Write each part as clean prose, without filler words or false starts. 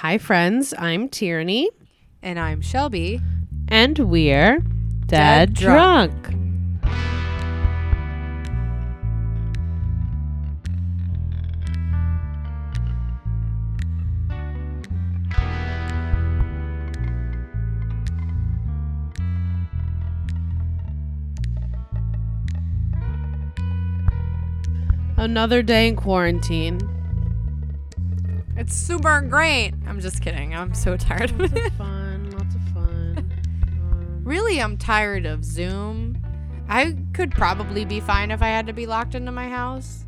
Hi, friends. I'm Tierney. And I'm Shelby. And we're Dead Drunk. Another day in quarantine. It's super great. I'm just kidding. I'm so tired of it. Lots of fun. Really, I'm tired of Zoom. I could probably be fine if I had to be locked into my house.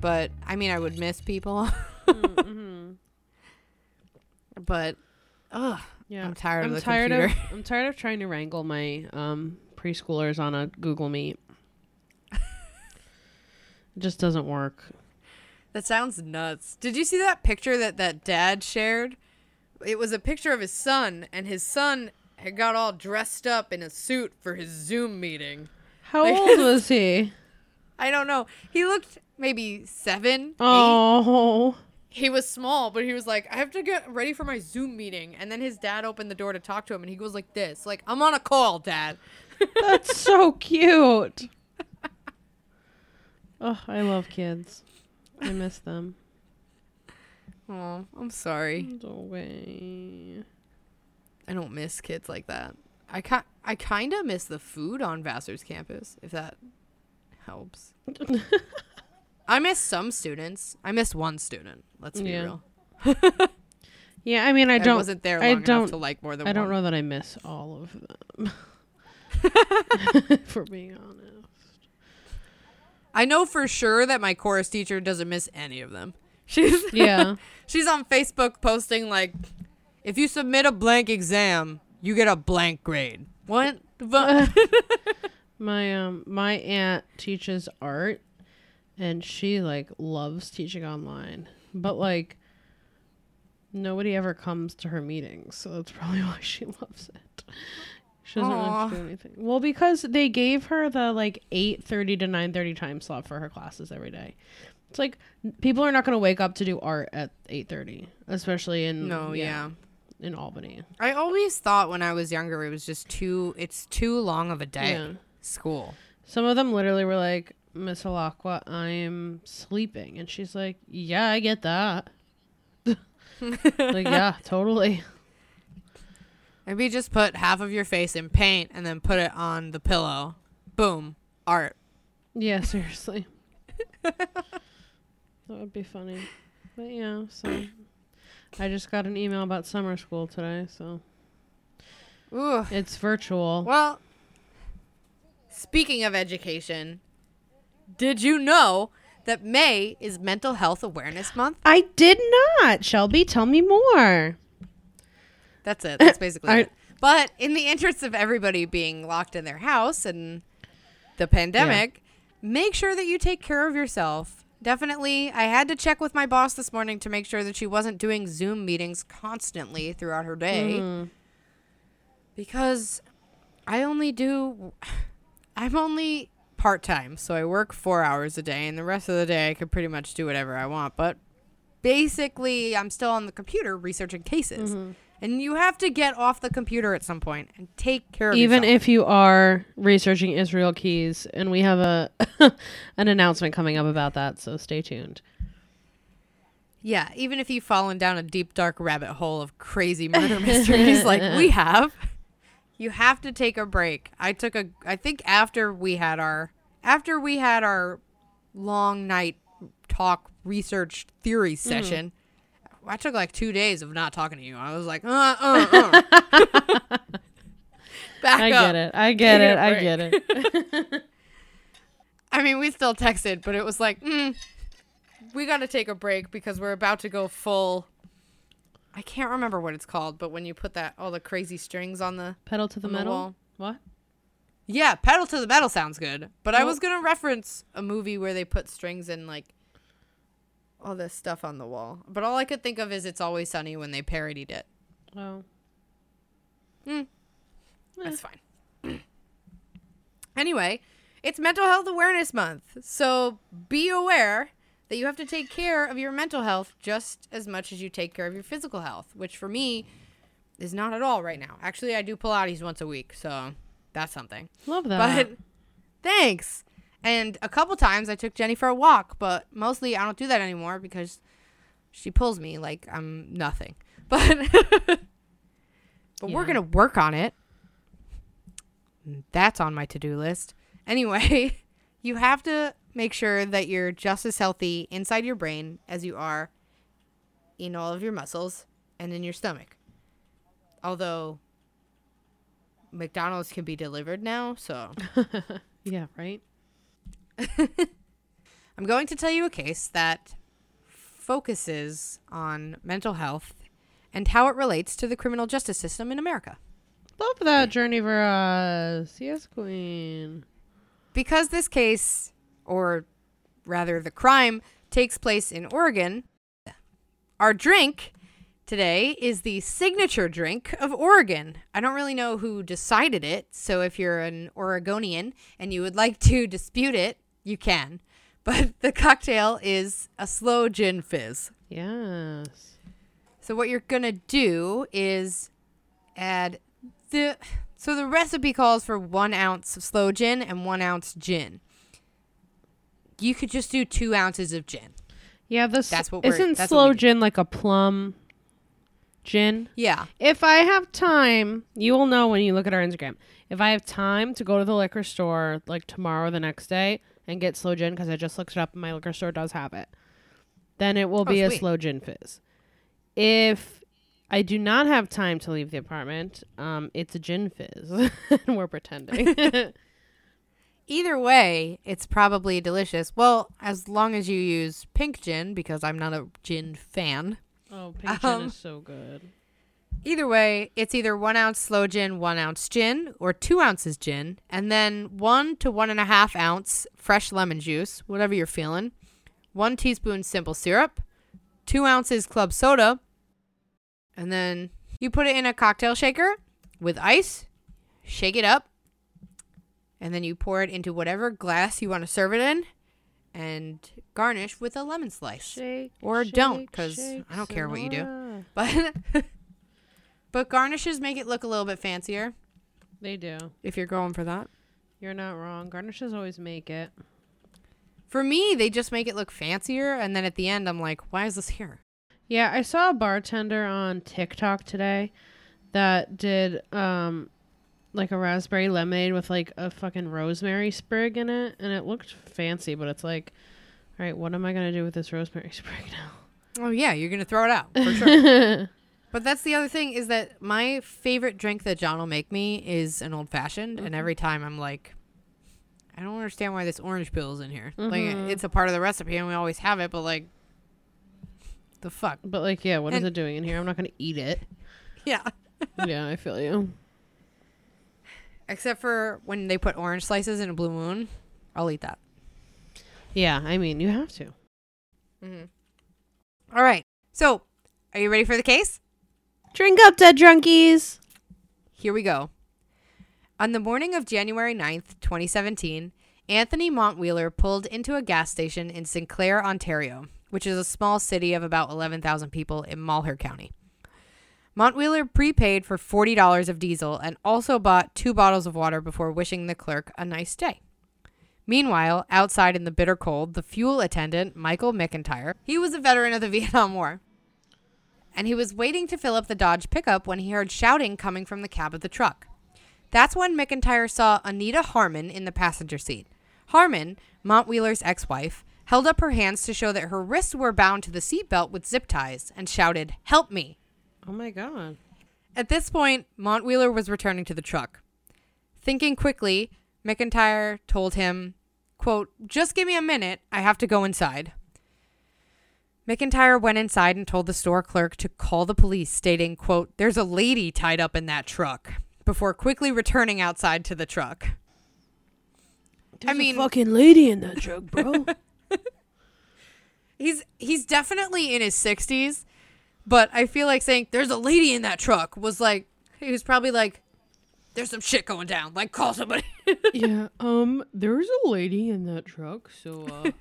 But, I mean, I would miss people. Mm-hmm. But, yeah. I'm tired of the computer. I'm tired of trying to wrangle my preschoolers on a Google Meet. It just doesn't work. That sounds nuts. Did you see that picture that dad shared? It was a picture of his son, and his son had got all dressed up in a suit for his Zoom meeting. How old was he? I don't know. He looked maybe 7. Oh. 8. He was small, but he was like, I have to get ready for my Zoom meeting. And then his dad opened the door to talk to him, and he goes like this. Like, I'm on a call, Dad. That's so cute. Oh, I love kids. I miss them. Oh, I'm sorry. I don't miss kids like that. I kind of miss the food on Vassar's campus, if that helps. I miss some students. I miss one student. Let's be real. Yeah, I mean, I wasn't there long enough to like more than one. I don't know that I miss all of them. For being honest. I know for sure that my chorus teacher doesn't miss any of them. She's on Facebook posting like, if you submit a blank exam, you get a blank grade. What? My aunt teaches art, and she like loves teaching online, but like nobody ever comes to her meetings, so that's probably why she loves it. She doesn't want to do anything. Well, because they gave her the like 8:30 to 9:30 time slot for her classes every day. It's like people are not going to wake up to do art at 8:30, especially in Albany. I always thought when I was younger it was just too long of a day. Yeah. School. Some of them literally were like, Miss Alakwa, I'm sleeping, and she's like, yeah, I get that. Like, yeah, totally. Maybe just put half of your face in paint and then put it on the pillow. Boom. Art. Yeah, seriously. That would be funny. But yeah, so I just got an email about summer school today, so. Ooh. It's virtual. Well, speaking of education, did you know that May is Mental Health Awareness Month? I did not. Shelby, tell me more. That's it. That's basically it. But in the interest of everybody being locked in their house and the pandemic, make sure that you take care of yourself. Definitely. I had to check with my boss this morning to make sure that she wasn't doing Zoom meetings constantly throughout her day. Mm-hmm. Because I'm only part-time, so I work 4 hours a day, and the rest of the day I could pretty much do whatever I want. But basically, I'm still on the computer researching cases. Mm-hmm. And you have to get off the computer at some point and take care of yourself. Even if you are researching Israel Keys, and we have an announcement coming up about that, so stay tuned. Yeah, even if you've fallen down a deep, dark rabbit hole of crazy murder mysteries like we have, you have to take a break. I think after we had our long night talk research theory session, I took like 2 days of not talking to you. I was like, Back I up. I get it. I mean, we still texted, but it was like, we got to take a break because we're about to go full. I can't remember what it's called, but when you put all the crazy strings on the pedal to the metal. Wall. What? Yeah, pedal to the metal sounds good. But I was going to reference a movie where they put strings in like all this stuff on the wall. But all I could think of is It's Always Sunny when they parodied it. Oh. That's fine. Anyway, it's Mental Health Awareness Month. So be aware that you have to take care of your mental health just as much as you take care of your physical health, which for me is not at all right now. Actually, I do Pilates once a week, so that's something. Love that. But thanks. And a couple times I took Jenny for a walk, but mostly I don't do that anymore because she pulls me like I'm nothing. But we're going to work on it. That's on my to-do list. Anyway, you have to make sure that you're just as healthy inside your brain as you are in all of your muscles and in your stomach. Although McDonald's can be delivered now, so. Yeah, right? I'm going to tell you a case that focuses on mental health and how it relates to the criminal justice system in America. Love that journey for us. Yes, Queen. Because this case, or rather the crime, takes place in Oregon, our drink today is the signature drink of Oregon. I don't really know who decided it, so if you're an Oregonian and you would like to dispute it, you can. But the cocktail is a sloe gin fizz. Yes. So what you're going to do is add the recipe calls for 1 ounce of sloe gin and 1 ounce gin. You could just do 2 ounces of gin. Yeah, isn't sloe gin like a plum gin? Yeah. If I have time, you will know when you look at our Instagram. If I have time to go to the liquor store like tomorrow or the next day and get sloe gin, because I just looked it up and my liquor store does have it, then it will be a sloe gin fizz. If I do not have time to leave the apartment, it's a gin fizz. And we're pretending. Either way, it's probably delicious. Well, as long as you use pink gin, because I'm not a gin fan. Oh, pink gin is so good. Either way, it's either 1 ounce sloe gin, 1 ounce gin, or 2 ounces gin, and then 1 to 1.5 ounce fresh lemon juice, whatever you're feeling, 1 teaspoon simple syrup, 2 ounces club soda, and then you put it in a cocktail shaker with ice, shake it up, and then you pour it into whatever glass you want to serve it in, and garnish with a lemon slice. Don't, because I don't care what you do. But garnishes make it look a little bit fancier. They do. If you're going for that. You're not wrong. Garnishes always make it. For me, they just make it look fancier. And then at the end, I'm like, why is this here? Yeah, I saw a bartender on TikTok today that did like a raspberry lemonade with like a fucking rosemary sprig in it. And it looked fancy, but it's like, all right, what am I going to do with this rosemary sprig now? Oh, yeah, you're going to throw it out for sure. But that's the other thing, is that my favorite drink that John will make me is an old-fashioned. Mm-hmm. And every time I'm like, I don't understand why this orange peel is in here. Mm-hmm. Like, it's a part of the recipe and we always have it, but like, the fuck? But like, yeah, what is it doing in here? I'm not going to eat it. Yeah. Yeah, I feel you. Except for when they put orange slices in a Blue Moon, I'll eat that. Yeah, I mean, you have to. Mm-hmm. All right. So, are you ready for the case? Drink up, dead drunkies. Here we go. On the morning of January 9th, 2017, Anthony Montwheeler pulled into a gas station in Sinclair, Ontario, which is a small city of about 11,000 people in Malheur County. Montwheeler prepaid for $40 of diesel and also bought 2 bottles of water before wishing the clerk a nice day. Meanwhile, outside in the bitter cold, the fuel attendant, Michael McIntyre, he was a veteran of the Vietnam War, and he was waiting to fill up the Dodge pickup when he heard shouting coming from the cab of the truck. That's when McIntyre saw Anita Harmon in the passenger seat. Harmon, Montwheeler's ex-wife, held up her hands to show that her wrists were bound to the seatbelt with zip ties and shouted, "Help me!" Oh my God. At this point, Montwheeler was returning to the truck. Thinking quickly, McIntyre told him, quote, "Just give me a minute, I have to go inside." McIntyre went inside and told the store clerk to call the police, stating, quote, "There's a lady tied up in that truck," before quickly returning outside to the truck. There's a fucking lady in that truck, bro. He's definitely in his 60s, but I feel like saying, "There's a lady in that truck," was like, he was probably like, "There's some shit going down. Like, call somebody." Yeah, there's a lady in that truck, so...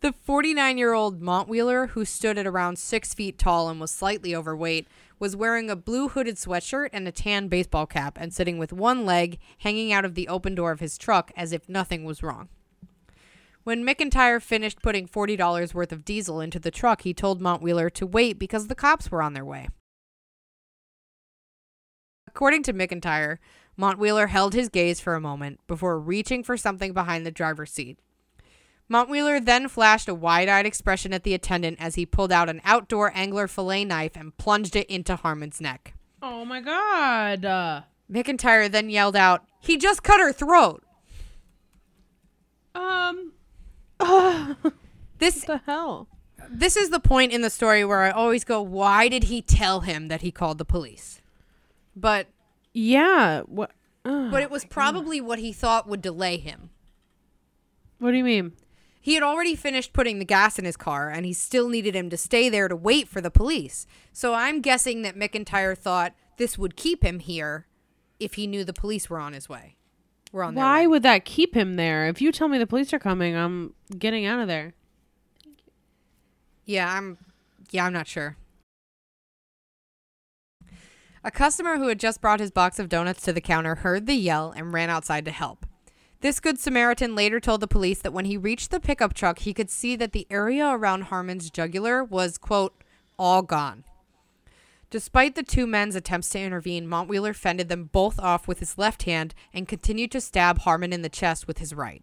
The 49-year-old Montwheeler, who stood at around 6 feet tall and was slightly overweight, was wearing a blue hooded sweatshirt and a tan baseball cap and sitting with one leg hanging out of the open door of his truck as if nothing was wrong. When McIntyre finished putting $40 worth of diesel into the truck, he told Montwheeler to wait because the cops were on their way. According to McIntyre, Montwheeler held his gaze for a moment before reaching for something behind the driver's seat. Montwheeler then flashed a wide-eyed expression at the attendant as he pulled out an outdoor angler fillet knife and plunged it into Harmon's neck. Oh, my God. McIntyre then yelled out, "He just cut her throat." What the hell? This is the point in the story where I always go, why did he tell him that he called the police? But... yeah. But it was probably what he thought would delay him. What do you mean? He had already finished putting the gas in his car, and he still needed him to stay there to wait for the police. So I'm guessing that McIntyre thought this would keep him here if he knew the police were on his way. Why would that keep him there? If you tell me the police are coming, I'm getting out of there. Yeah, I'm not sure. A customer who had just brought his box of donuts to the counter heard the yell and ran outside to help. This Good Samaritan later told the police that when he reached the pickup truck, he could see that the area around Harmon's jugular was, quote, all gone. Despite the two men's attempts to intervene, Montwheeler fended them both off with his left hand and continued to stab Harmon in the chest with his right.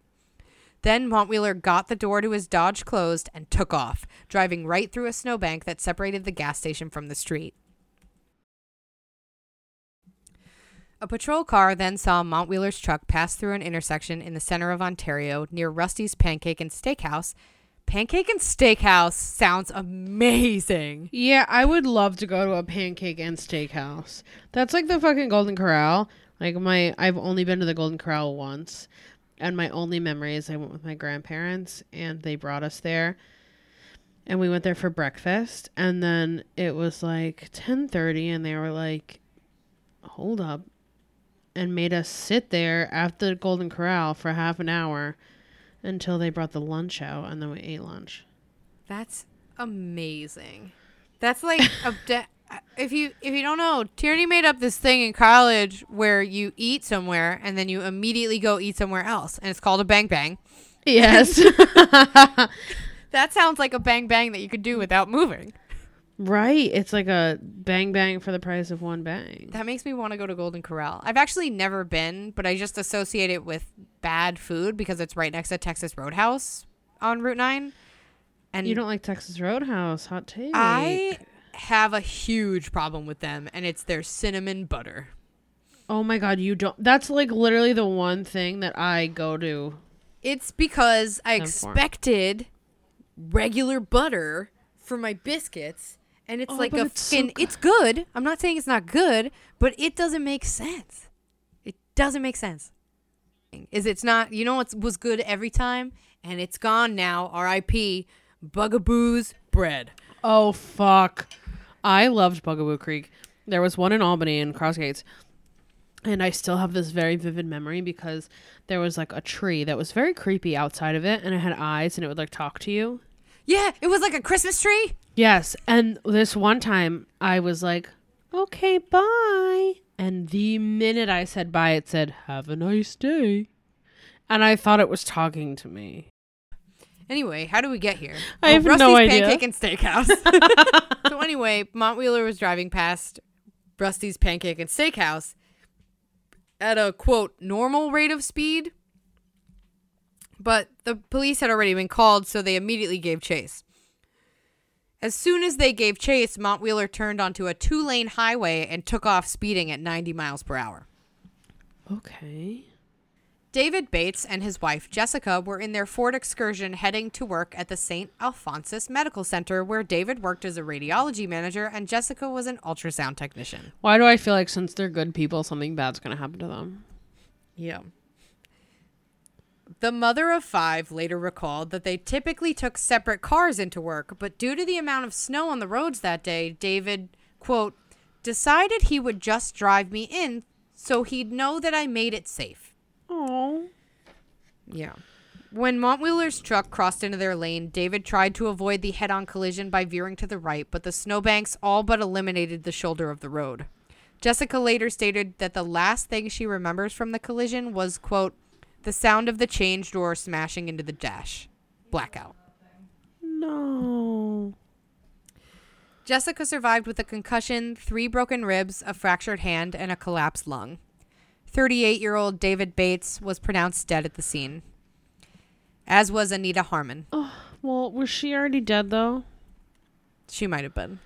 Then Montwheeler got the door to his Dodge closed and took off, driving right through a snowbank that separated the gas station from the street. A patrol car then saw Montwheeler's truck pass through an intersection in the center of Ontario near Rusty's Pancake and Steakhouse. Pancake and Steakhouse sounds amazing. Yeah, I would love to go to a Pancake and Steakhouse. That's like the fucking Golden Corral. Like I've only been to the Golden Corral once, and my only memory is I went with my grandparents and they brought us there. And we went there for breakfast, and then it was like 10:30 and they were like, "Hold up," and made us sit there at the Golden Corral for half an hour until they brought the lunch out, and then we ate lunch. That's amazing. That's like if you don't know, Tierney made up this thing in college where you eat somewhere and then you immediately go eat somewhere else, and it's called a bang bang. Yes. That sounds like a bang bang that you could do without moving. Right. It's like a bang bang for the price of one bang. That makes me want to go to Golden Corral. I've actually never been, but I just associate it with bad food because it's right next to Texas Roadhouse on Route 9. And you don't like Texas Roadhouse. Hot take. I have a huge problem with them, and it's their cinnamon butter. Oh, my God. You don't. That's like literally the one thing that I go to. It's because I expected regular butter for my biscuits. And it's like a fin. It's good. I'm not saying it's not good, but it doesn't make sense. It doesn't make sense. Is it's not, you know, it was good every time, and it's gone now. R.I.P. Bugaboo's bread. Oh fuck! I loved Bugaboo Creek. There was one in Albany in Crossgates, and I still have this very vivid memory because there was like a tree that was very creepy outside of it, and it had eyes, and it would like talk to you. Yeah, it was like a Christmas tree. Yes, and this one time I was like, okay, bye. And the minute I said bye, it said, "Have a nice day." And I thought it was talking to me. Anyway, how do we get here? I have Rusty's no idea. Pancake and Steakhouse. So anyway, Montwheeler was driving past Rusty's Pancake and Steakhouse at a, quote, normal rate of speed. But the police had already been called, so they immediately gave chase. As soon as they gave chase, Montwheeler turned onto a 2-lane highway and took off speeding at 90 miles per hour. Okay. David Bates and his wife, Jessica, were in their Ford Excursion heading to work at the St. Alphonsus Medical Center, where David worked as a radiology manager and Jessica was an ultrasound technician. Why do I feel like since they're good people, something bad's going to happen to them? Yeah. The mother of 5 later recalled that they typically took separate cars into work, but due to the amount of snow on the roads that day, David, quote, "decided he would just drive me in so he'd know that I made it safe." Aww. Yeah. When Montwheeler's truck crossed into their lane, David tried to avoid the head-on collision by veering to the right, but the snowbanks all but eliminated the shoulder of the road. Jessica later stated that the last thing she remembers from the collision was, quote, the sound of the change drawer smashing into the dash. Blackout. No. Jessica survived with a concussion, 3 broken ribs, a fractured hand, and a collapsed lung. 38-year-old David Bates was pronounced dead at the scene, as was Anita Harmon. Oh, well, was she already dead, though? She might have been.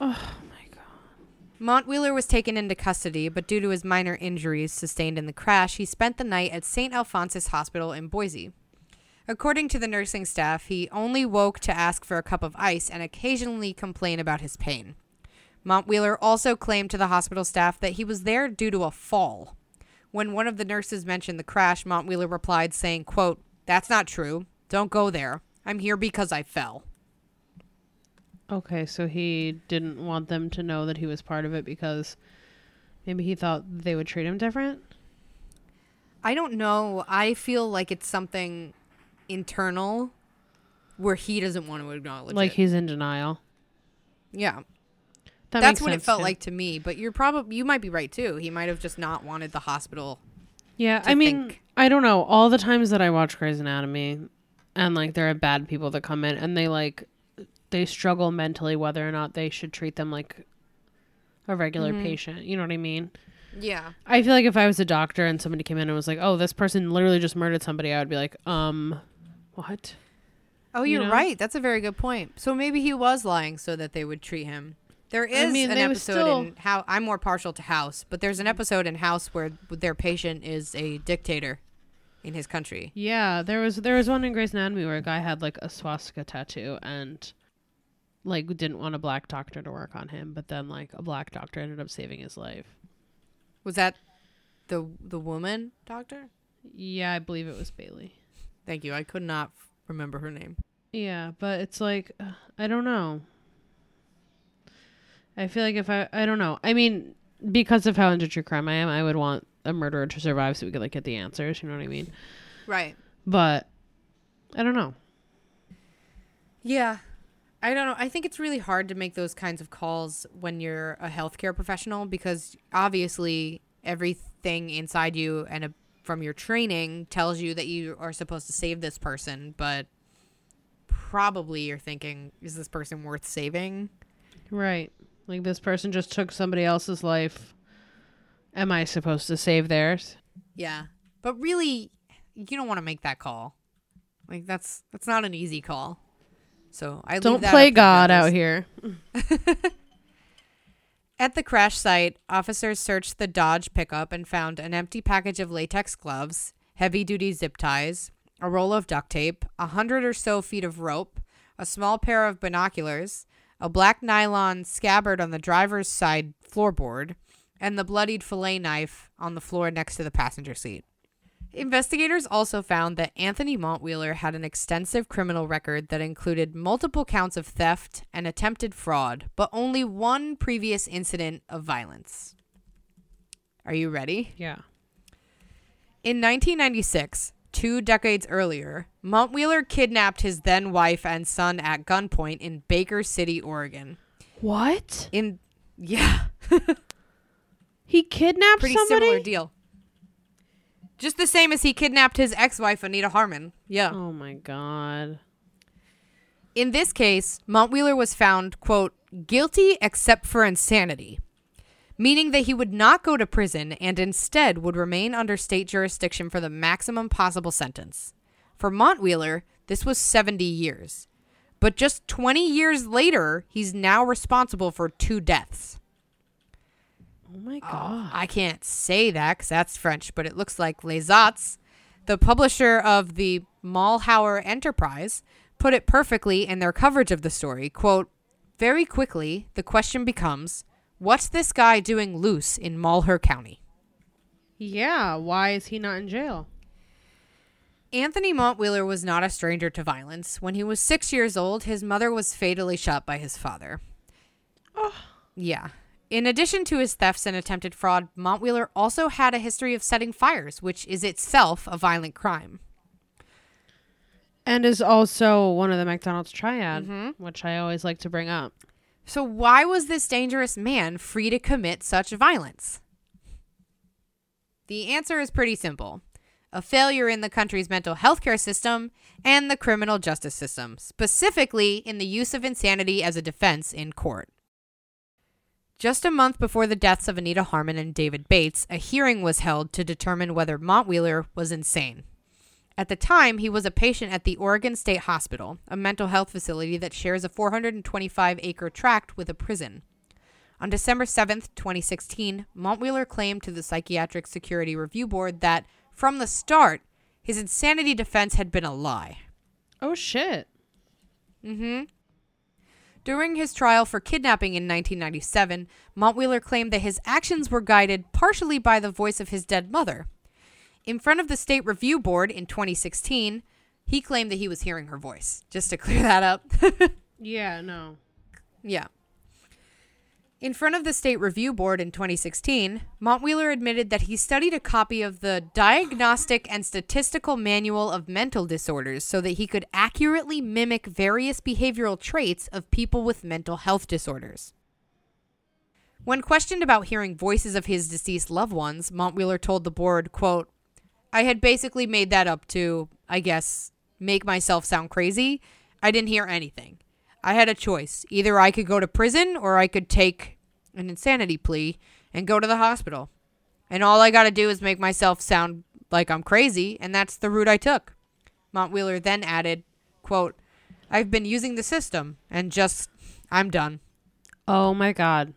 Oh, my God. Montwheeler was taken into custody, but due to his minor injuries sustained in the crash, he spent the night at St. Alphonsus Hospital in Boise. According to the nursing staff, he only woke to ask for a cup of ice and occasionally complain about his pain. Montwheeler also claimed to the hospital staff that he was there due to a fall. When one of the nurses mentioned the crash, Montwheeler replied, saying, quote, that's not true. Don't go there. I'm here because I fell. Okay, so he didn't want them to know that he was part of it because maybe he thought they would treat him different? I don't know. I feel like it's something internal where he doesn't want to acknowledge it. Like he's in denial. Yeah. That's what it felt like to me, but you might be right too. He might have just not wanted the hospital. Yeah, I mean, I don't know. All the times that I watch Grey's Anatomy and like there are bad people that come in and they struggle mentally whether or not they should treat them like a regular patient. You know what I mean? Yeah. I feel like if I was a doctor and somebody came in and was like, oh, this person literally just murdered somebody, I would be like, what? Oh, you're right. That's a very good point. So maybe he was lying so that they would treat him. There is an episode in how I'm more partial to House, but there's an episode in House where their patient is a dictator in his country. Yeah, there was one in Grey's Anatomy where a guy had like a swastika tattoo and like didn't want a black doctor to work on him, but then like a black doctor ended up saving his life. Was that the woman doctor? Yeah, I believe it was Bailey. Thank you. I could not remember her name. Yeah, but it's like I don't know. I feel like if I don't know. I mean, because of how into true crime I am, I would want a murderer to survive so we could like get the answers. You know what I mean? Right. But I don't know. Yeah, I don't know. I think it's really hard to make those kinds of calls when you're a healthcare professional because obviously everything inside you and from your training tells you that you are supposed to save this person, but probably you're thinking, is this person worth saving? Right. Like, this person just took somebody else's life. Am I supposed to save theirs? Yeah. But really, you don't want to make that call. Like, that's not an easy call. So I don't play God out here. At the crash site, officers searched the Dodge pickup and found an empty package of latex gloves, heavy-duty zip ties, a roll of duct tape, 100 or so feet of rope, a small pair of binoculars, a black nylon scabbard on the driver's side floorboard, and the bloodied fillet knife on the floor next to the passenger seat. Investigators also found that Anthony Montwheeler had an extensive criminal record that included multiple counts of theft and attempted fraud, but only one previous incident of violence. Are you ready? Yeah. In 1996... 2 decades earlier, Montwheeler kidnapped his then wife and son at gunpoint in Baker City, Oregon. What? Yeah. He kidnapped somebody? Pretty similar deal. Just the same as he kidnapped his ex-wife, Anita Harmon. Yeah. Oh, my God. In this case, Montwheeler was found, quote, guilty except for insanity, meaning that he would not go to prison and instead would remain under state jurisdiction for the maximum possible sentence. For Montwheeler, this was 70 years. But just 20 years later, he's now responsible for 2 deaths. Oh, my God. Oh, I can't say that because that's French, but it looks like Les Arts, the publisher of the Malheur Enterprise, put it perfectly in their coverage of the story. Quote, very quickly, the question becomes, what's this guy doing loose in Malheur County? Yeah, why is he not in jail? Anthony Montwheeler was not a stranger to violence. When he was 6 years old, his mother was fatally shot by his father. Oh. Yeah. In addition to his thefts and attempted fraud, Montwheeler also had a history of setting fires, which is itself a violent crime. And is also one of the McDonald's triad, which I always like to bring up. So why was this dangerous man free to commit such violence? The answer is pretty simple. A failure in the country's mental health care system and the criminal justice system, specifically in the use of insanity as a defense in court. Just a month before the deaths of Anita Harmon and David Bates, a hearing was held to determine whether Montwheeler was insane. At the time, he was a patient at the Oregon State Hospital, a mental health facility that shares a 425-acre tract with a prison. On December 7, 2016, Montwheeler claimed to the Psychiatric Security Review Board that, from the start, his insanity defense had been a lie. Oh, shit. During his trial for kidnapping in 1997, Montwheeler claimed that his actions were guided partially by the voice of his dead mother. In front of the State Review Board in 2016, he claimed that he was hearing her voice. Just to clear that up. In front of the State Review Board in 2016, Montwheeler admitted that he studied a copy of the Diagnostic and Statistical Manual of Mental Disorders so that he could accurately mimic various behavioral traits of people with mental health disorders. When questioned about hearing voices of his deceased loved ones, Montwheeler told the board, quote, "I had basically made that up to, I guess, make myself sound crazy. I didn't hear anything. I had a choice. Either I could go to prison or I could take an insanity plea and go to the hospital. And all I got to do is make myself sound like I'm crazy, and that's the route I took." Montwheeler then added, quote, "I've been using the system and just, I'm done." Oh my God.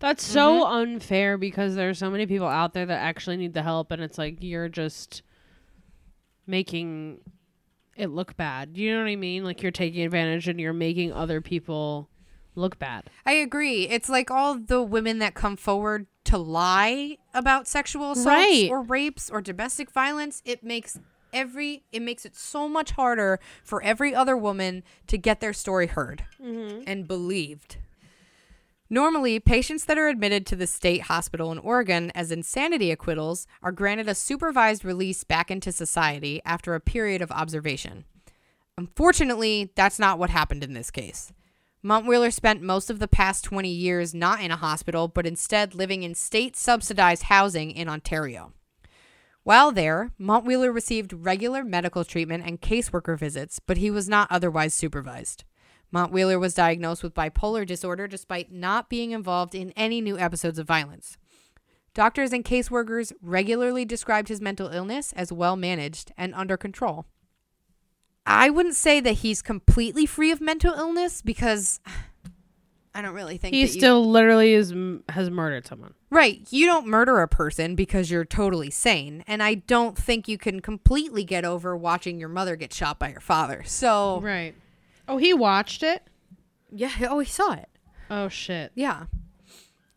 That's so unfair because there's so many people out there that actually need the help, and it's like you're just making it look bad. You know what I mean? Like, you're taking advantage and you're making other people look bad. I agree. It's like all the women that come forward to lie about sexual assaults or rapes or domestic violence. It makes it so much harder for every other woman to get their story heard and believed. Normally, patients that are admitted to the state hospital in Oregon as insanity acquittals are granted a supervised release back into society after a period of observation. Unfortunately, that's not what happened in this case. Montwheeler spent most of the past 20 years not in a hospital, but instead living in state-subsidized housing in Ontario. While there, Montwheeler received regular medical treatment and caseworker visits, but he was not otherwise supervised. Montwheeler was diagnosed with bipolar disorder despite not being involved in any new episodes of violence. Doctors and caseworkers regularly described his mental illness as well managed and under control. I wouldn't say that he's completely free of mental illness because I don't really think he still literally has murdered someone. Right. You don't murder a person because you're totally sane. And I don't think you can completely get over watching your mother get shot by your father. So. Right. Oh, he watched it? Yeah. Oh, he saw it. Oh, shit. Yeah.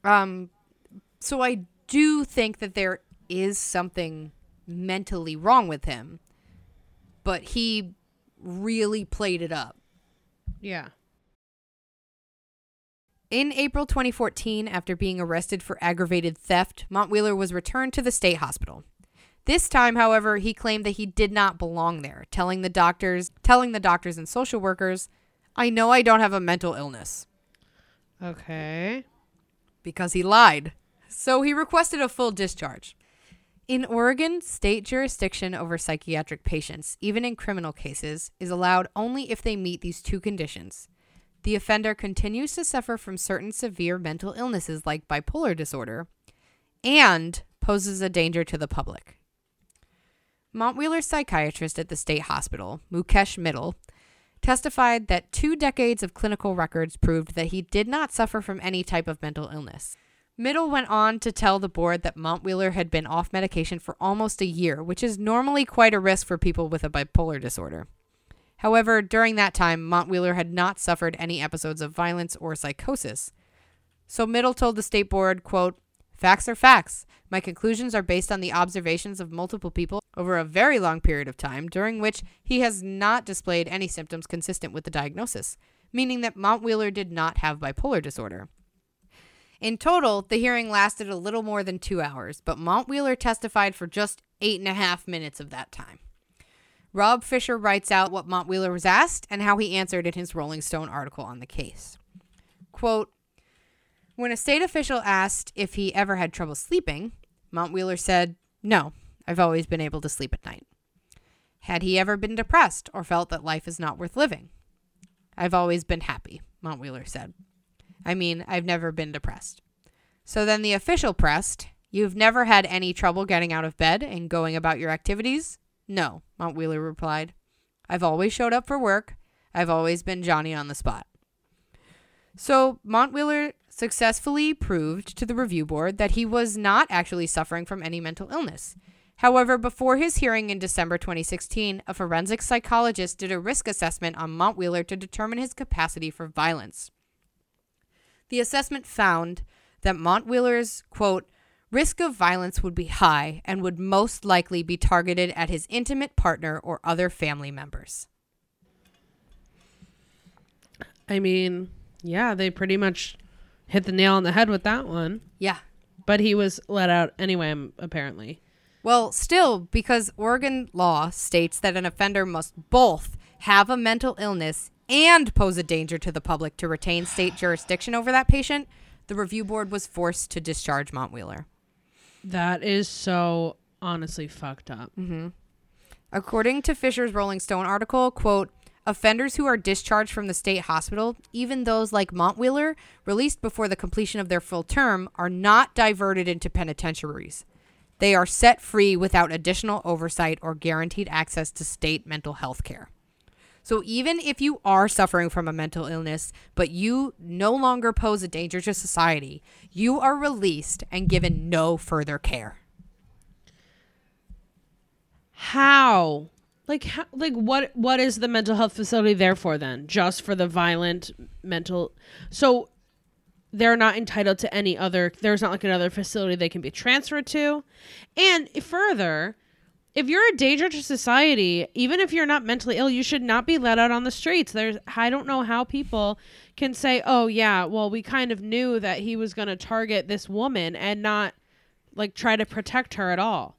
So I do think that there is something mentally wrong with him, but he really played it up. Yeah. In April 2014, after being arrested for aggravated theft, Montwheeler was returned to the state hospital. This time, however, he claimed that he did not belong there, telling the doctors and social workers, "I know I don't have a mental illness." Okay. Because he lied. So he requested a full discharge. In Oregon, state jurisdiction over psychiatric patients, even in criminal cases, is allowed only if they meet these two conditions. The offender continues to suffer from certain severe mental illnesses like bipolar disorder and poses a danger to the public. Montwheeler's psychiatrist at the state hospital, Mukesh Mittal, testified that 2 decades of clinical records proved that he did not suffer from any type of mental illness. Mittal went on to tell the board that Montwheeler had been off medication for almost a year, which is normally quite a risk for people with a bipolar disorder. However, during that time, Montwheeler had not suffered any episodes of violence or psychosis. So Mittal told the state board, quote, "Facts are facts. My conclusions are based on the observations of multiple people over a very long period of time, during which he has not displayed any symptoms consistent with the diagnosis," meaning that Montwheeler did not have bipolar disorder. In total, the hearing lasted a little more than 2 hours, but Montwheeler testified for just 8.5 minutes of that time. Rob Fisher writes out what Montwheeler was asked and how he answered in his Rolling Stone article on the case. Quote, when a state official asked if he ever had trouble sleeping, Montwheeler said, no, I've always been able to sleep at night. Had he ever been depressed or felt that life is not worth living? I've always been happy, Montwheeler said. I mean, I've never been depressed. So then the official pressed, you've never had any trouble getting out of bed and going about your activities? No, Montwheeler replied. I've always showed up for work. I've always been Johnny on the spot. So Montwheeler successfully proved to the review board that he was not actually suffering from any mental illness. However, before his hearing in December 2016, a forensic psychologist did a risk assessment on Montwheeler to determine his capacity for violence. The assessment found that Montwheeler's, quote, risk of violence would be high and would most likely be targeted at his intimate partner or other family members. I mean, yeah, they pretty much hit the nail on the head with that one. Yeah. But he was let out anyway, apparently. Well, still, because Oregon law states that an offender must both have a mental illness and pose a danger to the public to retain state jurisdiction over that patient, the review board was forced to discharge Montwheeler. That is so honestly fucked up. Mm-hmm. According to Fisher's Rolling Stone article, quote, offenders who are discharged from the state hospital, even those like Montwheeler, released before the completion of their full term, are not diverted into penitentiaries. They are set free without additional oversight or guaranteed access to state mental health care. So even if you are suffering from a mental illness, but you no longer pose a danger to society, you are released and given no further care. How? Like what is the mental health facility there for then? Just for the violent mental... So... They're not entitled to any other, there's not like another facility they can be transferred to. And further, if you're a danger to society, even if you're not mentally ill, you should not be let out on the streets. I don't know how people can say, oh yeah, well, we kind of knew that he was going to target this woman and not like try to protect her at all.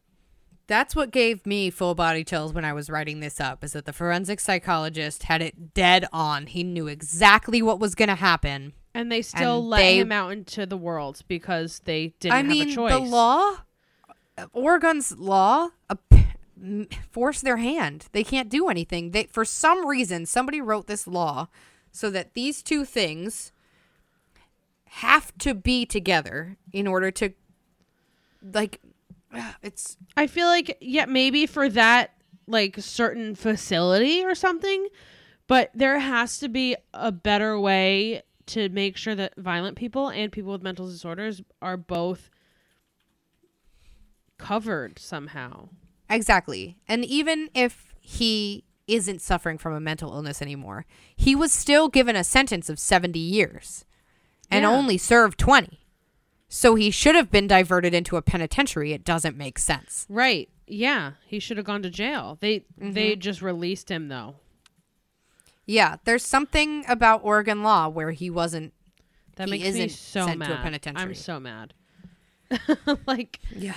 That's what gave me full body chills when I was writing this up, is that the forensic psychologist had it dead on. He knew exactly what was going to happen. And they still let him out into the world because they didn't have a choice. I mean, the law, Oregon's law, forced their hand. They can't do anything. For some reason, somebody wrote this law so that these two things have to be together in order to, like, it's... I feel like, yeah, maybe for that, like, certain facility or something, but there has to be a better way to make sure that violent people and people with mental disorders are both covered somehow. Exactly. And even if he isn't suffering from a mental illness anymore, he was still given a sentence of 70 years and only served 20. So he should have been diverted into a penitentiary. It doesn't make sense. Right. Yeah. He should have gone to jail. They just released him, though. Yeah, there's something about Oregon law where he wasn't. That makes me so sent mad. To a penitentiary. I'm so mad. Like, yeah,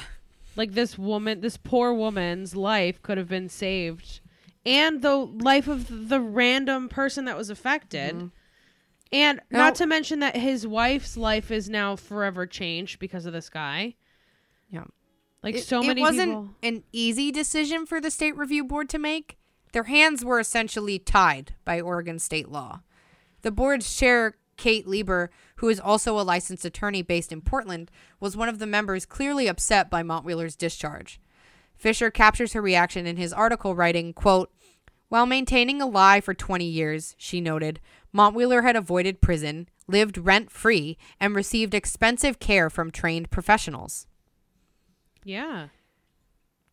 like this woman, this poor woman's life could have been saved, and the life of the random person that was affected, and not to mention that his wife's life is now forever changed because of this guy. Yeah, like it wasn't an easy decision for the state review board to make. Their hands were essentially tied by Oregon state law. The board's chair, Kate Lieber, who is also a licensed attorney based in Portland, was one of the members clearly upset by Montwheeler's discharge. Fisher captures her reaction in his article, writing, quote, while maintaining a lie for 20 years, she noted, Montwheeler had avoided prison, lived rent-free, and received expensive care from trained professionals. Yeah.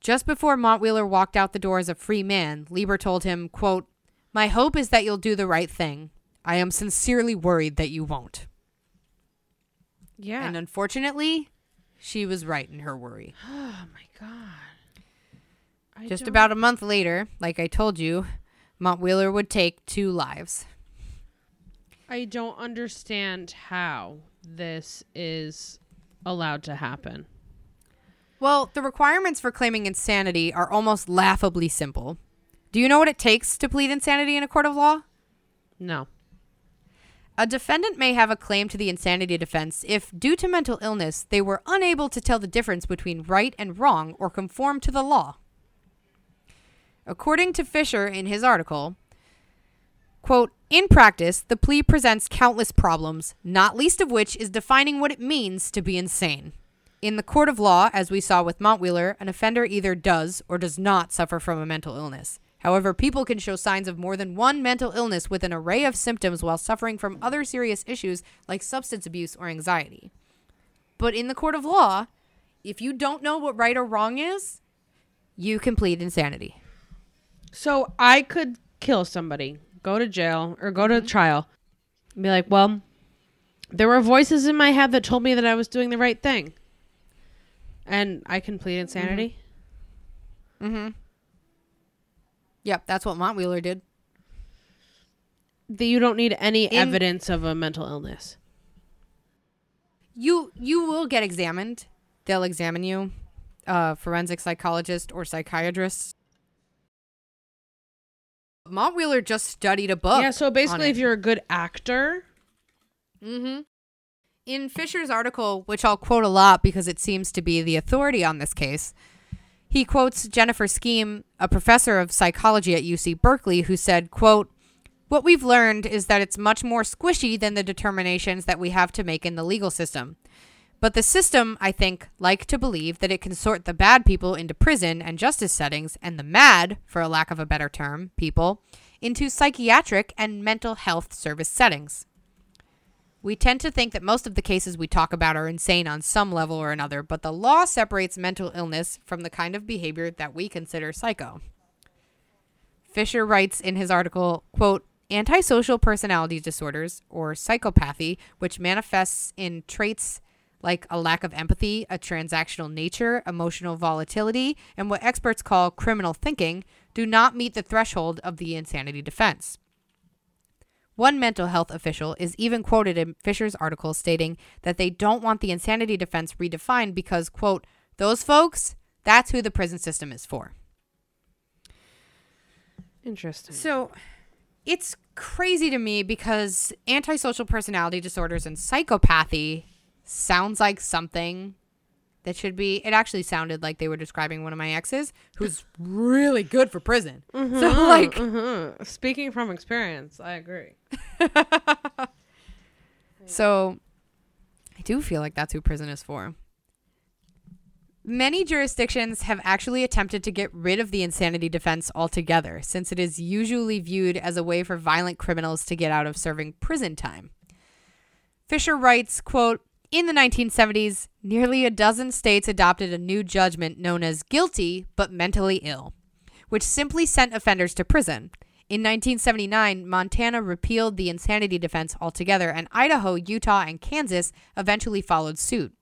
Just before Montwheeler walked out the door as a free man, Lieber told him, quote, my hope is that you'll do the right thing. I am sincerely worried that you won't. Yeah. And unfortunately, she was right in her worry. Oh, my God. Just about a month later, like I told you, Montwheeler would take two lives. I don't understand how this is allowed to happen. Well, the requirements for claiming insanity are almost laughably simple. Do you know what it takes to plead insanity in a court of law? No. A defendant may have a claim to the insanity defense if, due to mental illness, they were unable to tell the difference between right and wrong or conform to the law. According to Fisher in his article, quote, in practice, the plea presents countless problems, not least of which is defining what it means to be insane. In the court of law, as we saw with Montwheeler, an offender either does or does not suffer from a mental illness. However, people can show signs of more than one mental illness with an array of symptoms while suffering from other serious issues like substance abuse or anxiety. But in the court of law, if you don't know what right or wrong is, you can plead insanity. So I could kill somebody, go to jail, or go to trial, and be like, well, there were voices in my head that told me that I was doing the right thing. And I can plead insanity? Mm-hmm. Yep, that's what Montwheeler did. You don't need any evidence of a mental illness. You will get examined. They'll examine you. Forensic psychologist or psychiatrist. Montwheeler just studied a book. Yeah, so basically if you're a good actor. Mm-hmm. In Fisher's article, which I'll quote a lot because it seems to be the authority on this case, he quotes Jennifer Scheme, a professor of psychology at UC Berkeley, who said, quote, what we've learned is that it's much more squishy than the determinations that we have to make in the legal system. But the system, I think, like to believe that it can sort the bad people into prison and justice settings and the mad, for a lack of a better term, people, into psychiatric and mental health service settings. We tend to think that most of the cases we talk about are insane on some level or another, but the law separates mental illness from the kind of behavior that we consider psycho. Fisher writes in his article, quote, antisocial personality disorders, or psychopathy, which manifests in traits like a lack of empathy, a transactional nature, emotional volatility, and what experts call criminal thinking, do not meet the threshold of the insanity defense. One mental health official is even quoted in Fisher's article stating that they don't want the insanity defense redefined because, quote, those folks, that's who the prison system is for. Interesting. So it's crazy to me because antisocial personality disorders and psychopathy sounds like something that should be, it actually sounded like they were describing one of my exes who's really good for prison. Mm-hmm, so like, mm-hmm. Speaking from experience, I agree. Yeah. So I do feel like that's who prison is for. Many jurisdictions have actually attempted to get rid of the insanity defense altogether, since it is usually viewed as a way for violent criminals to get out of serving prison time. Fisher writes, quote, in the 1970s, nearly a dozen states adopted a new judgment known as guilty but mentally ill, which simply sent offenders to prison. In 1979, Montana repealed the insanity defense altogether, and Idaho, Utah, and Kansas eventually followed suit.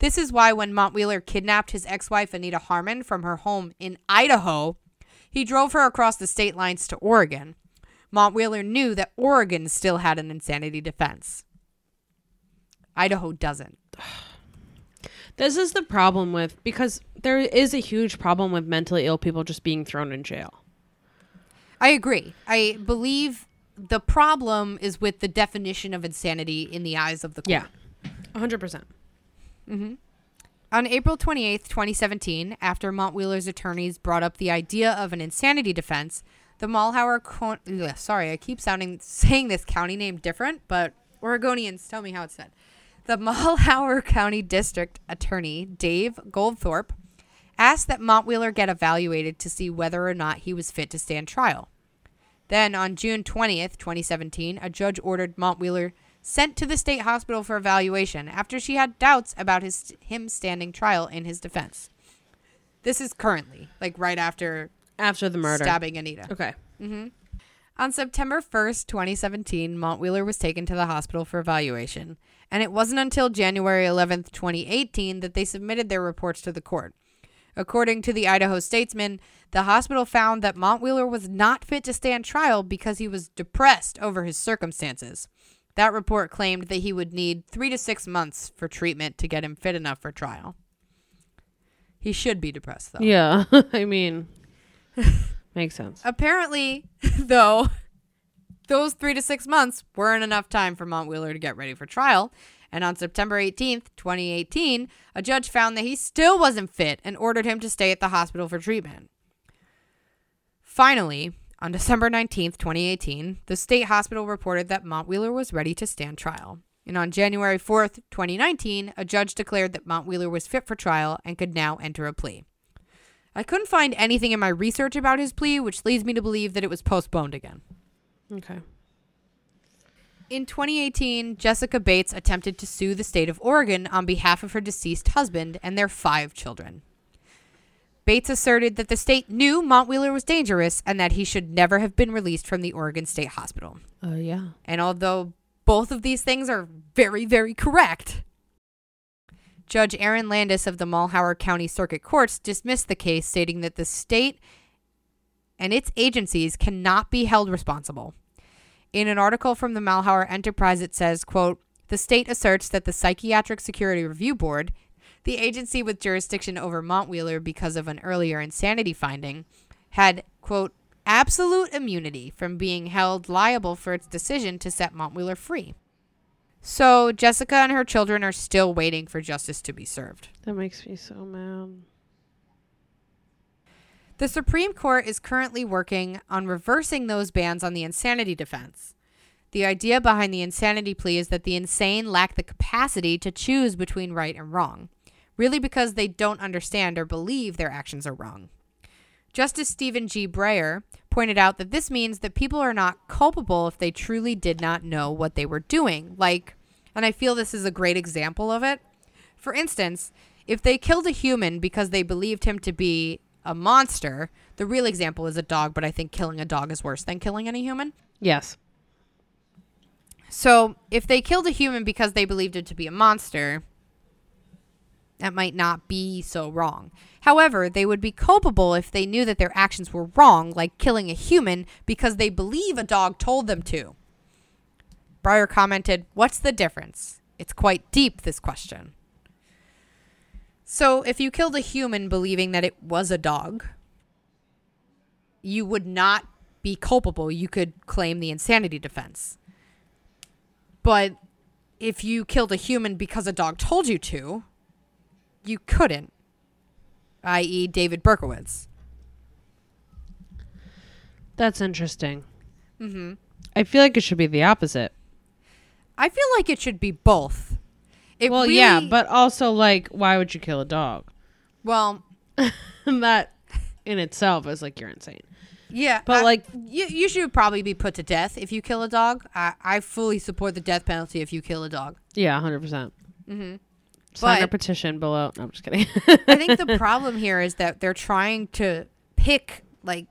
This is why when Montwheeler kidnapped his ex-wife Anita Harmon from her home in Idaho, he drove her across the state lines to Oregon. Montwheeler knew that Oregon still had an insanity defense. Idaho doesn't. This is the problem with, because there is a huge problem with mentally ill people just being thrown in jail. I agree. I believe the problem is with the definition of insanity in the eyes of the court. Yeah, 100%. Mm-hmm. On April 28th, 2017, after Montwheeler's attorneys brought up the idea of an insanity defense, the Malheur, sorry, I keep saying this county name different, but Oregonians, tell me how it's said. The Malheur County District Attorney, Dave Goldthorpe, asked that Montwheeler get evaluated to see whether or not he was fit to stand trial. Then, on June 20th, 2017, a judge ordered Montwheeler sent to the state hospital for evaluation after she had doubts about him standing trial in his defense. This is currently, like right after the murder, stabbing Anita. Okay. Mm-hmm. On September 1st, 2017, Montwheeler was taken to the hospital for evaluation, and it wasn't until January 11th, 2018 that they submitted their reports to the court. According to the Idaho Statesman, the hospital found that Montwheeler was not fit to stand trial because he was depressed over his circumstances. That report claimed that he would need 3 to 6 months for treatment to get him fit enough for trial. He should be depressed, though. Yeah, I mean... Makes sense. Apparently, though, those 3 to 6 months weren't enough time for Montwheeler to get ready for trial. And on September 18th, 2018, a judge found that he still wasn't fit and ordered him to stay at the hospital for treatment. Finally, on December 19th, 2018, the state hospital reported that Montwheeler was ready to stand trial. And on January 4th, 2019, a judge declared that Montwheeler was fit for trial and could now enter a plea. I couldn't find anything in my research about his plea, which leads me to believe that it was postponed again. Okay. In 2018, Jessica Bates attempted to sue the state of Oregon on behalf of her deceased husband and their 5 children. Bates asserted that the state knew Montwheeler was dangerous and that he should never have been released from the Oregon State Hospital. Yeah. And although both of these things are very, very correct, Judge Aaron Landis of the Malheur County Circuit Courts dismissed the case, stating that the state and its agencies cannot be held responsible. In an article from the Malheur Enterprise, it says, quote, "The state asserts that the Psychiatric Security Review Board, the agency with jurisdiction over Montwheeler because of an earlier insanity finding, had, quote, absolute immunity from being held liable for its decision to set Montwheeler free." So Jessica and her children are still waiting for justice to be served. That makes me so mad. The Supreme Court is currently working on reversing those bans on the insanity defense. The idea behind the insanity plea is that the insane lack the capacity to choose between right and wrong, really because they don't understand or believe their actions are wrong. Justice Stephen G. Breyer pointed out that this means that people are not culpable if they truly did not know what they were doing. Like, and I feel this is a great example of it. For instance, if they killed a human because they believed him to be a monster. The real example is a dog, but I think killing a dog is worse than killing any human. Yes. So if they killed a human because they believed it to be a monster, that might not be so wrong. However, they would be culpable if they knew that their actions were wrong, like killing a human because they believe a dog told them to. Breyer commented, "What's the difference? It's quite deep, this question." So if you killed a human believing that it was a dog, you would not be culpable. You could claim the insanity defense. But if you killed a human because a dog told you to, you couldn't, i.e. David Berkowitz. That's interesting. Mm-hmm. I feel like it should be the opposite. I feel like it should be both. Well, really, yeah, but also, like, why would you kill a dog? Well, that in itself is like you're insane. Yeah, but like you should probably be put to death if you kill a dog. I fully support the death penalty if you kill a dog. Yeah, 100%. Mm-hmm. Sign a petition below. No, I'm just kidding. I think the problem here is that they're trying to pick like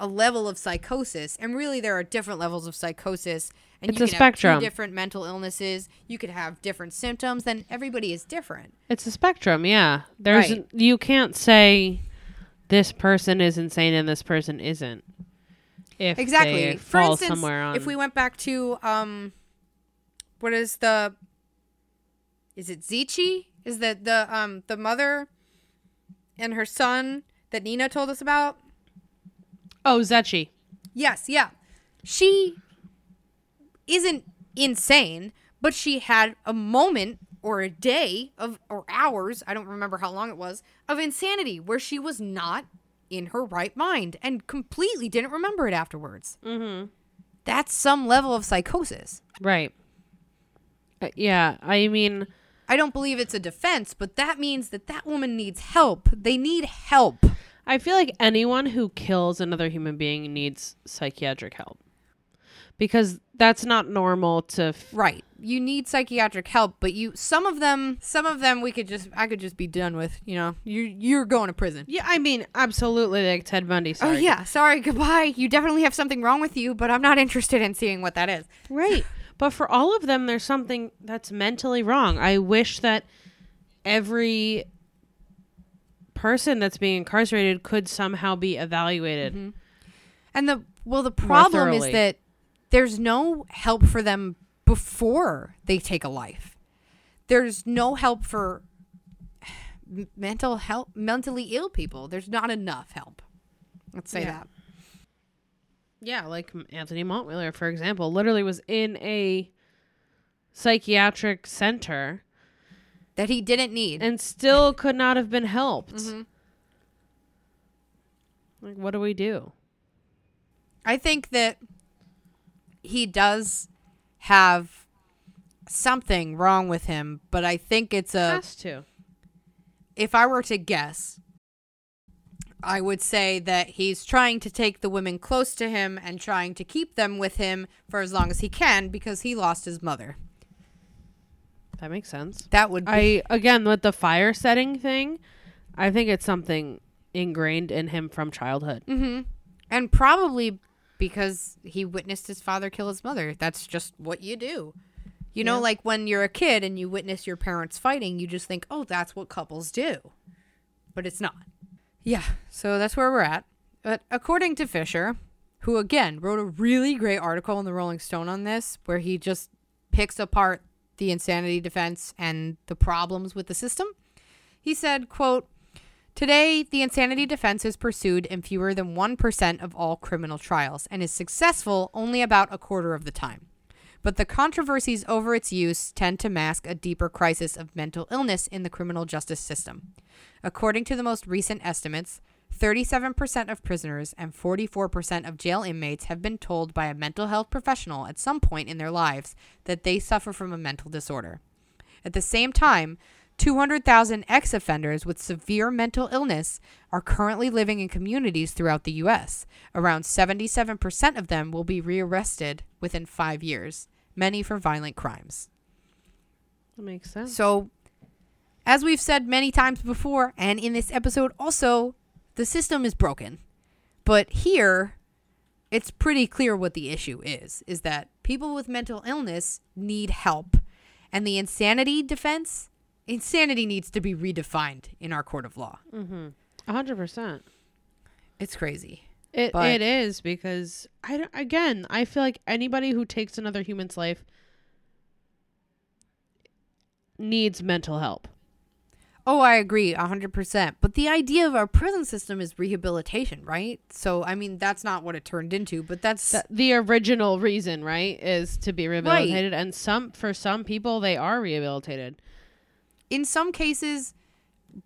a level of psychosis, and really there are different levels of psychosis. And it's a spectrum. You can have different mental illnesses. You could have different symptoms. Then everybody is different. It's a spectrum, yeah. There's right. You can't say this person is insane and this person isn't. If exactly. They For fall instance, somewhere on. If we went back to what is the? Is it Zichi? Is that the mother and her son that Nina told us about? Oh, Zechi. Yes. Yeah. She isn't insane, but she had a moment or a day of or hours, I don't remember how long it was, of insanity where she was not in her right mind and completely didn't remember it afterwards. Mm-hmm. That's some level of psychosis. Right. Yeah, I mean, I don't believe it's a defense, but that means that woman needs help. They need help. I feel like anyone who kills another human being needs psychiatric help. Because that's not normal to... Right. You need psychiatric help, but some of them I could just be done with, you know. You're going to prison. Yeah, I mean, absolutely, like Ted Bundy, sorry. Oh, yeah, sorry, goodbye. You definitely have something wrong with you, but I'm not interested in seeing what that is. Right. But for all of them, there's something that's mentally wrong. I wish that every person that's being incarcerated could somehow be evaluated. Mm-hmm. And the problem is that there's no help for them before they take a life. There's no help for mentally ill people. There's not enough help. Let's say that. Yeah, like Anthony Montwheeler, for example, literally was in a psychiatric center that he didn't need and still could not have been helped. Mm-hmm. Like, what do we do? I think that he does have something wrong with him, but I think it's a... Has to. If I were to guess, I would say that he's trying to take the women close to him and trying to keep them with him for as long as he can because he lost his mother. That makes sense. That would be... Again, with the fire setting thing, I think it's something ingrained in him from childhood. Mm-hmm. And probably because he witnessed his father kill his mother. That's just what you do. You know, like when you're a kid and you witness your parents fighting, you just think, oh, that's what couples do. But it's not. Yeah, so that's where we're at. But according to Fisher, who, again, wrote a really great article in the Rolling Stone on this, where he just picks apart the insanity defense and the problems with the system, he said, quote, "Today, the insanity defense is pursued in fewer than 1% of all criminal trials and is successful only about a quarter of the time. But the controversies over its use tend to mask a deeper crisis of mental illness in the criminal justice system. According to the most recent estimates, 37% of prisoners and 44% of jail inmates have been told by a mental health professional at some point in their lives that they suffer from a mental disorder. At the same time, 200,000 ex-offenders with severe mental illness are currently living in communities throughout the U.S. Around 77% of them will be rearrested within 5 years, many for violent crimes." That makes sense. So, as we've said many times before, and in this episode also, the system is broken. But here, it's pretty clear what the issue is that people with mental illness need help. And the insanity defense... Insanity needs to be redefined in our court of law. 100%. It's crazy. It is because, I feel like anybody who takes another human's life needs mental help. Oh, I agree 100%. But the idea of our prison system is rehabilitation, right? So, I mean, that's not what it turned into, but that's... The original reason, right, is to be rehabilitated. Right. And for some people, they are rehabilitated. In some cases,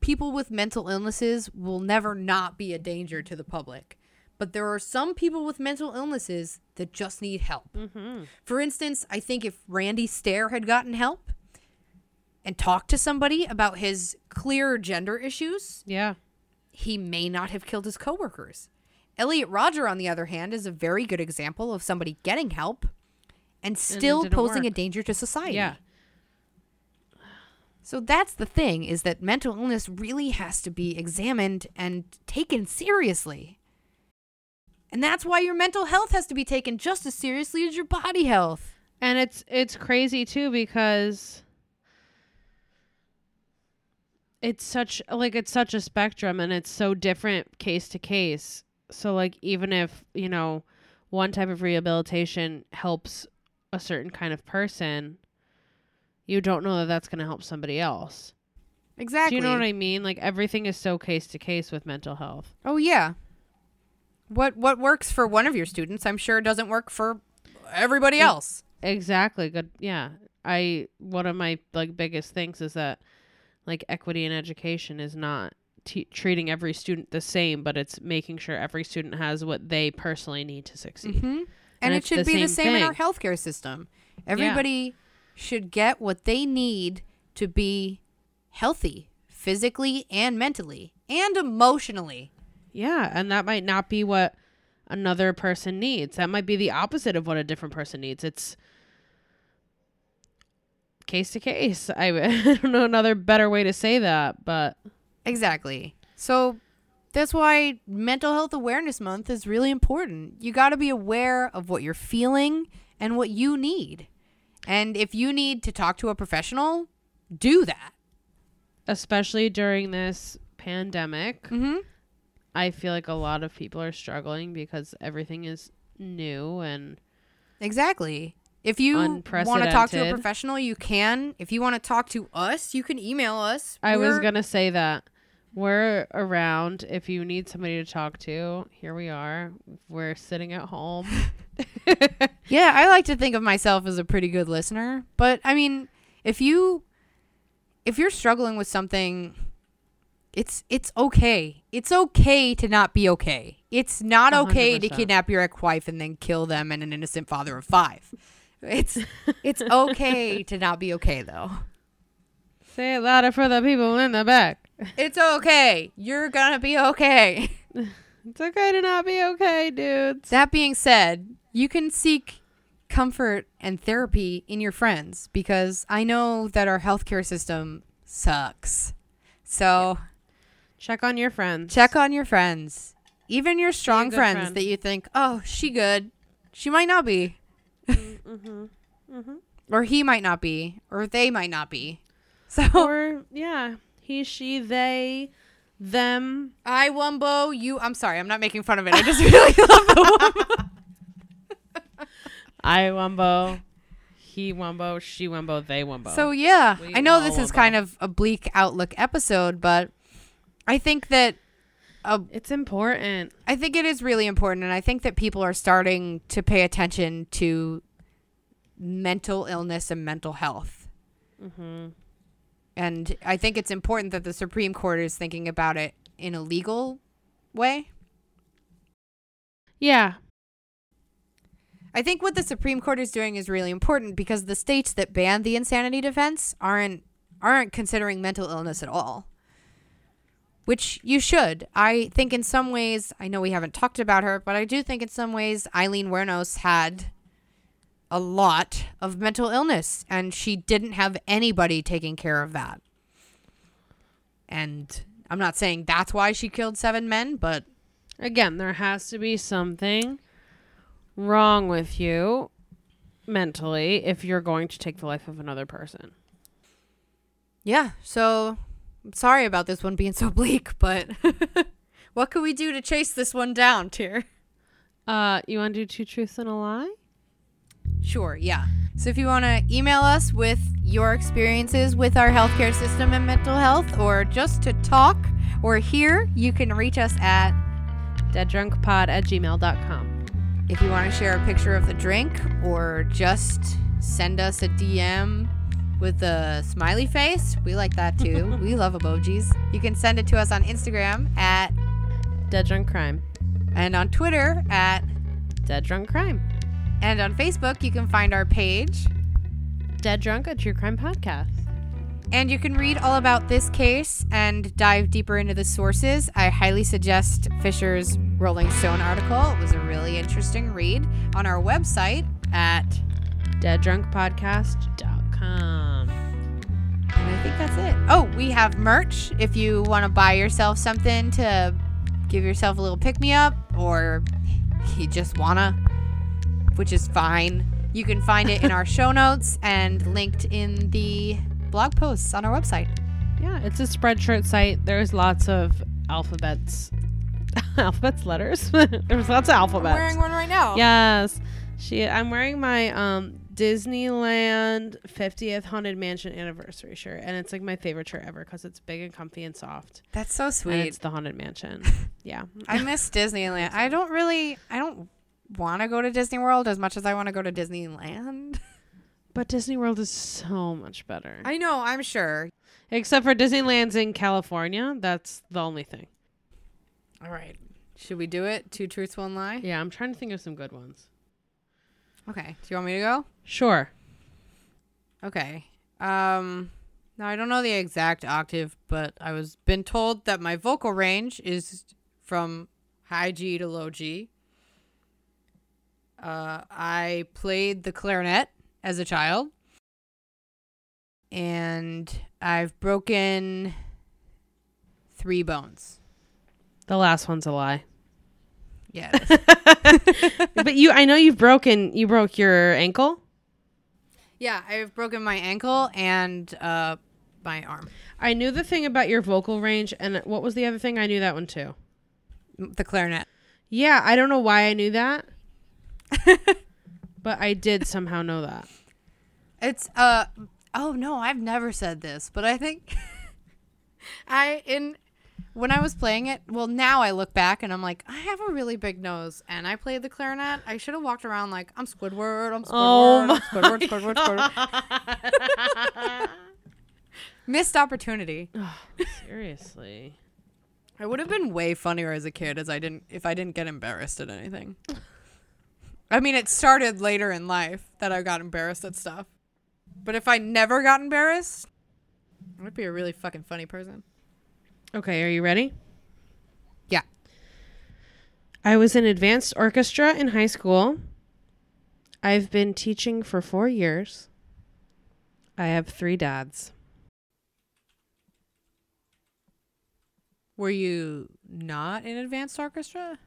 people with mental illnesses will never not be a danger to the public. But there are some people with mental illnesses that just need help. Mm-hmm. For instance, I think if Randy Stair had gotten help and talked to somebody about his clear gender issues, he may not have killed his coworkers. Elliot Rodger, on the other hand, is a very good example of somebody getting help and still posing a danger to society. Yeah. So that's the thing, is that mental illness really has to be examined and taken seriously. And that's why your mental health has to be taken just as seriously as your body health. And it's crazy, too, because it's such a spectrum and it's so different case to case. So, like, even if, you know, one type of rehabilitation helps a certain kind of person... You don't know that that's going to help somebody else. Exactly. Do you know what I mean? Like, everything is so case to case with mental health. Oh, yeah. What works for one of your students, I'm sure, doesn't work for everybody else. Exactly. Good. Yeah. One of my, like, biggest things is that, like, equity in education is not treating every student the same, but it's making sure every student has what they personally need to succeed. Mm-hmm. And it should be the same in our healthcare system. Everybody... Yeah. should get what they need to be healthy physically and mentally and emotionally. Yeah, and that might not be what another person needs. That might be the opposite of what a different person needs. It's case to case. I don't know another better way to say that, but... Exactly. So that's why Mental Health Awareness Month is really important. You got to be aware of what you're feeling and what you need. And if you need to talk to a professional, do that. Especially during this pandemic. Mm-hmm. I feel like a lot of people are struggling because everything is new and Exactly. If you want to talk to a professional, you can. If you want to talk to us, you can email us. I was going to say that. We're around. If you need somebody to talk to, here we are. We're sitting at home. Yeah, I like to think of myself as a pretty good listener. But, I mean, if you're struggling with something, it's okay. It's okay to not be okay. It's not okay 100%. To kidnap your ex-wife and then kill them and an innocent father of five. It's okay to not be okay, though. Say it louder for the people in the back. It's okay. You're gonna be okay. It's okay to not be okay, dudes. That being said, you can seek comfort and therapy in your friends, because I know that our healthcare system sucks. So yeah. Check on your friends. Check on your friends. Even your strong friends that you think, oh, she good. She might not be. Mm-hmm. Mm-hmm. Or he might not be. Or they might not be. So, or, yeah, he, she, they, them. I, Wumbo, you. I'm sorry. I'm not making fun of it. I just really love the Wumbo. I, Wumbo, he, Wumbo, she, Wumbo, they, Wumbo. So, yeah, I know this is kind of a bleak outlook episode, but I think that it's important. I think it is really important. And I think that people are starting to pay attention to mental illness and mental health. Mm-hmm. And I think it's important that the Supreme Court is thinking about it in a legal way. Yeah. I think what the Supreme Court is doing is really important, because the states that banned the insanity defense aren't considering mental illness at all. Which you should. I think in some ways, I know we haven't talked about her, but I do think in some ways Eileen Wuornos had a lot of mental illness, and she didn't have anybody taking care of that. And I'm not saying that's why she killed 7 men, but again, there has to be something wrong with you mentally if you're going to take the life of another person. Yeah, so I'm sorry about this one being so bleak, but what could we do to chase this one down, Tyr? You want to do 2 truths and a lie? Sure, yeah. So if you want to email us with your experiences with our healthcare system and mental health, or just to talk or hear, you can reach us at deaddrunkpod@gmail.com. If you want to share a picture of the drink, or just send us a DM with a smiley face, we like that too. We love emojis. You can send it to us on Instagram at deaddrunkcrime, and on Twitter at deaddrunkcrime. And on Facebook, you can find our page, Dead Drunk, a True Crime Podcast. And you can read all about this case and dive deeper into the sources. I highly suggest Fisher's Rolling Stone article. It was a really interesting read. On our website at deaddrunkpodcast.com. And I think that's it. Oh, we have merch. If you want to buy yourself something to give yourself a little pick-me-up, or you just want to, which is fine. You can find it in our show notes and linked in the blog posts on our website. Yeah, it's a Spreadshirt site. There's lots of letters. There's lots of alphabets. I'm wearing one right now. Yes. I'm wearing my Disneyland 50th Haunted Mansion anniversary shirt, and it's like my favorite shirt ever because it's big and comfy and soft. That's so sweet. And it's the Haunted Mansion. Yeah. I miss Disneyland. I don't want to go to Disney World as much as I want to go to Disneyland. But Disney World is so much better. I know, I'm sure. Except for Disneyland's in California. That's the only thing. All right. Should we do it? 2 truths, 1 lie? Yeah, I'm trying to think of some good ones. Okay. Do you want me to go? Sure. Okay. Now, I don't know the exact octave, but I was been told that my vocal range is from high G to low G. I played the clarinet as a child, and I've broken 3 bones. The last one's a lie. Yes. But I know you broke your ankle? Yeah, I've broken my ankle and my arm. I knew the thing about your vocal range, and what was the other thing? I knew that one too. The clarinet. Yeah, I don't know why I knew that. But I did somehow know that. It's I've never said this, but I think I in When I was playing it, well, now I look back and I'm like, I have a really big nose and I played the clarinet. I should have walked around like, I'm Squidward, I'm Squidward, I'm Squidward. Missed opportunity. Oh, seriously. I would have been way funnier as a kid if I didn't get embarrassed at anything. I mean, it started later in life that I got embarrassed at stuff. But if I never got embarrassed, I'd be a really fucking funny person. Okay, are you ready? Yeah. I was in advanced orchestra in high school. I've been teaching for 4 years. I have 3 dads. Were you not in advanced orchestra?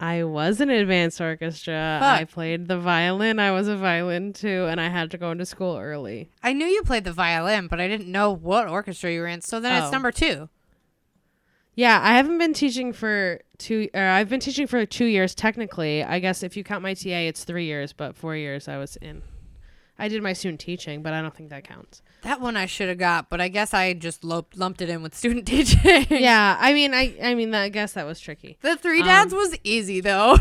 I was in advanced orchestra. Fuck. I played the violin. I was a violin too, and I had to go into school early. I knew you played the violin, but I didn't know what orchestra you were in. So then It's number 2. Yeah, I haven't been teaching for 2. I've been teaching for 2 years technically. I guess if you count my TA, it's 3 years, but 4 years I was in. I did my student teaching, but I don't think that counts. That one I should have got, but I guess I just lumped it in with student teaching. Yeah, I mean, I guess that was tricky. The 3 dads was easy, though.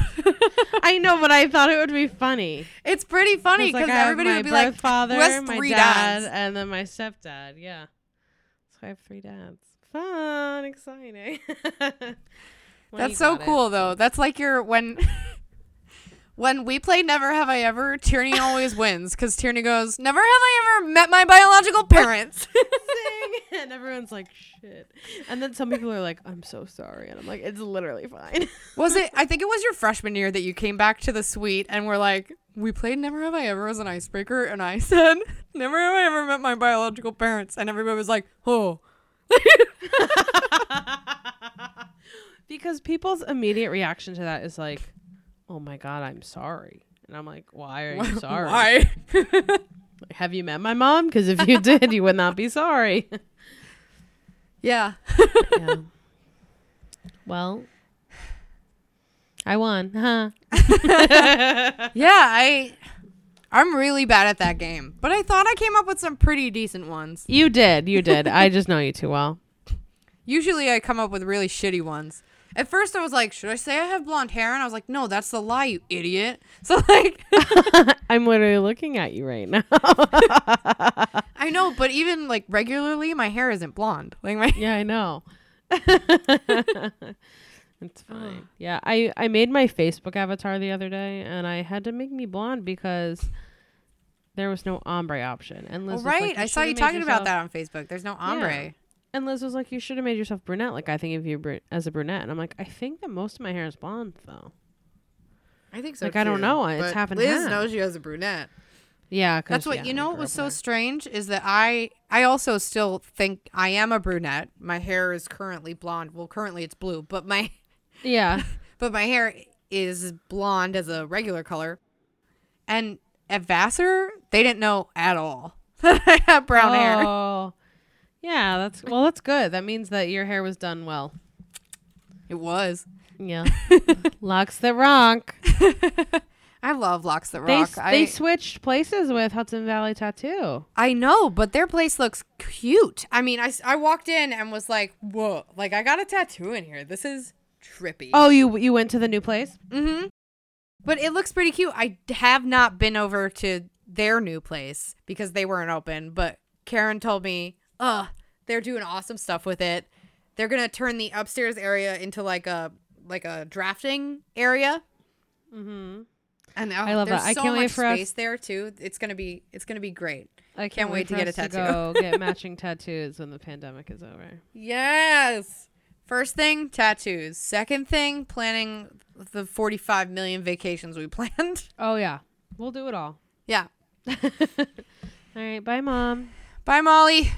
I know, but I thought it would be funny. It's pretty funny because everybody would be like, father, my 3 dads, and then my stepdad. Yeah, so I have 3 dads. Fun, exciting. That's so cool, though. That's like your when. When we play Never Have I Ever, Tierney always wins because Tierney goes, Never have I ever met my biological parents. And everyone's like, shit. And then some people are like, I'm so sorry. And I'm like, it's literally fine. Was it? I think it was your freshman year that you came back to the suite and were like, we played Never Have I Ever as an icebreaker. And I said, Never have I ever met my biological parents. And everybody was like, oh. Because people's immediate reaction to that is like, oh my God, I'm sorry. And I'm like, why are you sorry? Why? Like, have you met my mom? Because if you did, you would not be sorry. Yeah. Yeah. Well, I won, huh? Yeah, I'm really bad at that game. But I thought I came up with some pretty decent ones. You did. I just know you too well. Usually I come up with really shitty ones. At first I was like, should I say I have blonde hair? And I was like, no, that's the lie, you idiot. So like I'm literally looking at you right now. I know, but even like regularly my hair isn't blonde. Like my Yeah, I know. It's fine. Yeah, I made my Facebook avatar the other day and I had to make me blonde because there was no ombre option. And Liz was like, I saw you talking about that on Facebook. There's no ombre. Yeah. And Liz was like, you should have made yourself brunette. Like, I think of you as a brunette. And I'm like, I think that most of my hair is blonde, though. I think so, like, too. I don't know. It's happened. Liz knows you as a brunette. Yeah. That's what, you know what was so strange is that I also still think I am a brunette. My hair is currently blonde. Well, currently it's blue. But my... Yeah. But my hair is blonde as a regular color. And at Vassar, they didn't know at all that I had brown hair. Oh. Yeah, that's good. That means that your hair was done well. It was. Yeah. Locks that rock. I love locks that rock. They switched places with Hudson Valley Tattoo. I know, but their place looks cute. I mean, I walked in and was like, whoa, like I got a tattoo in here. This is trippy. Oh, you went to the new place? Mm-hmm. But it looks pretty cute. I have not been over to their new place because they weren't open, but Karen told me, they're doing awesome stuff with it. They're gonna turn the upstairs area into like a drafting area. Mm-hmm. And I love that. I can't wait for space there too. It's gonna be great. I can't wait to get a tattoo. Go get matching tattoos when the pandemic is over. Yes. First thing, tattoos. Second thing, planning the 45 million vacations we planned. Oh yeah, we'll do it all. Yeah. All right. Bye, Mom. Bye, Molly.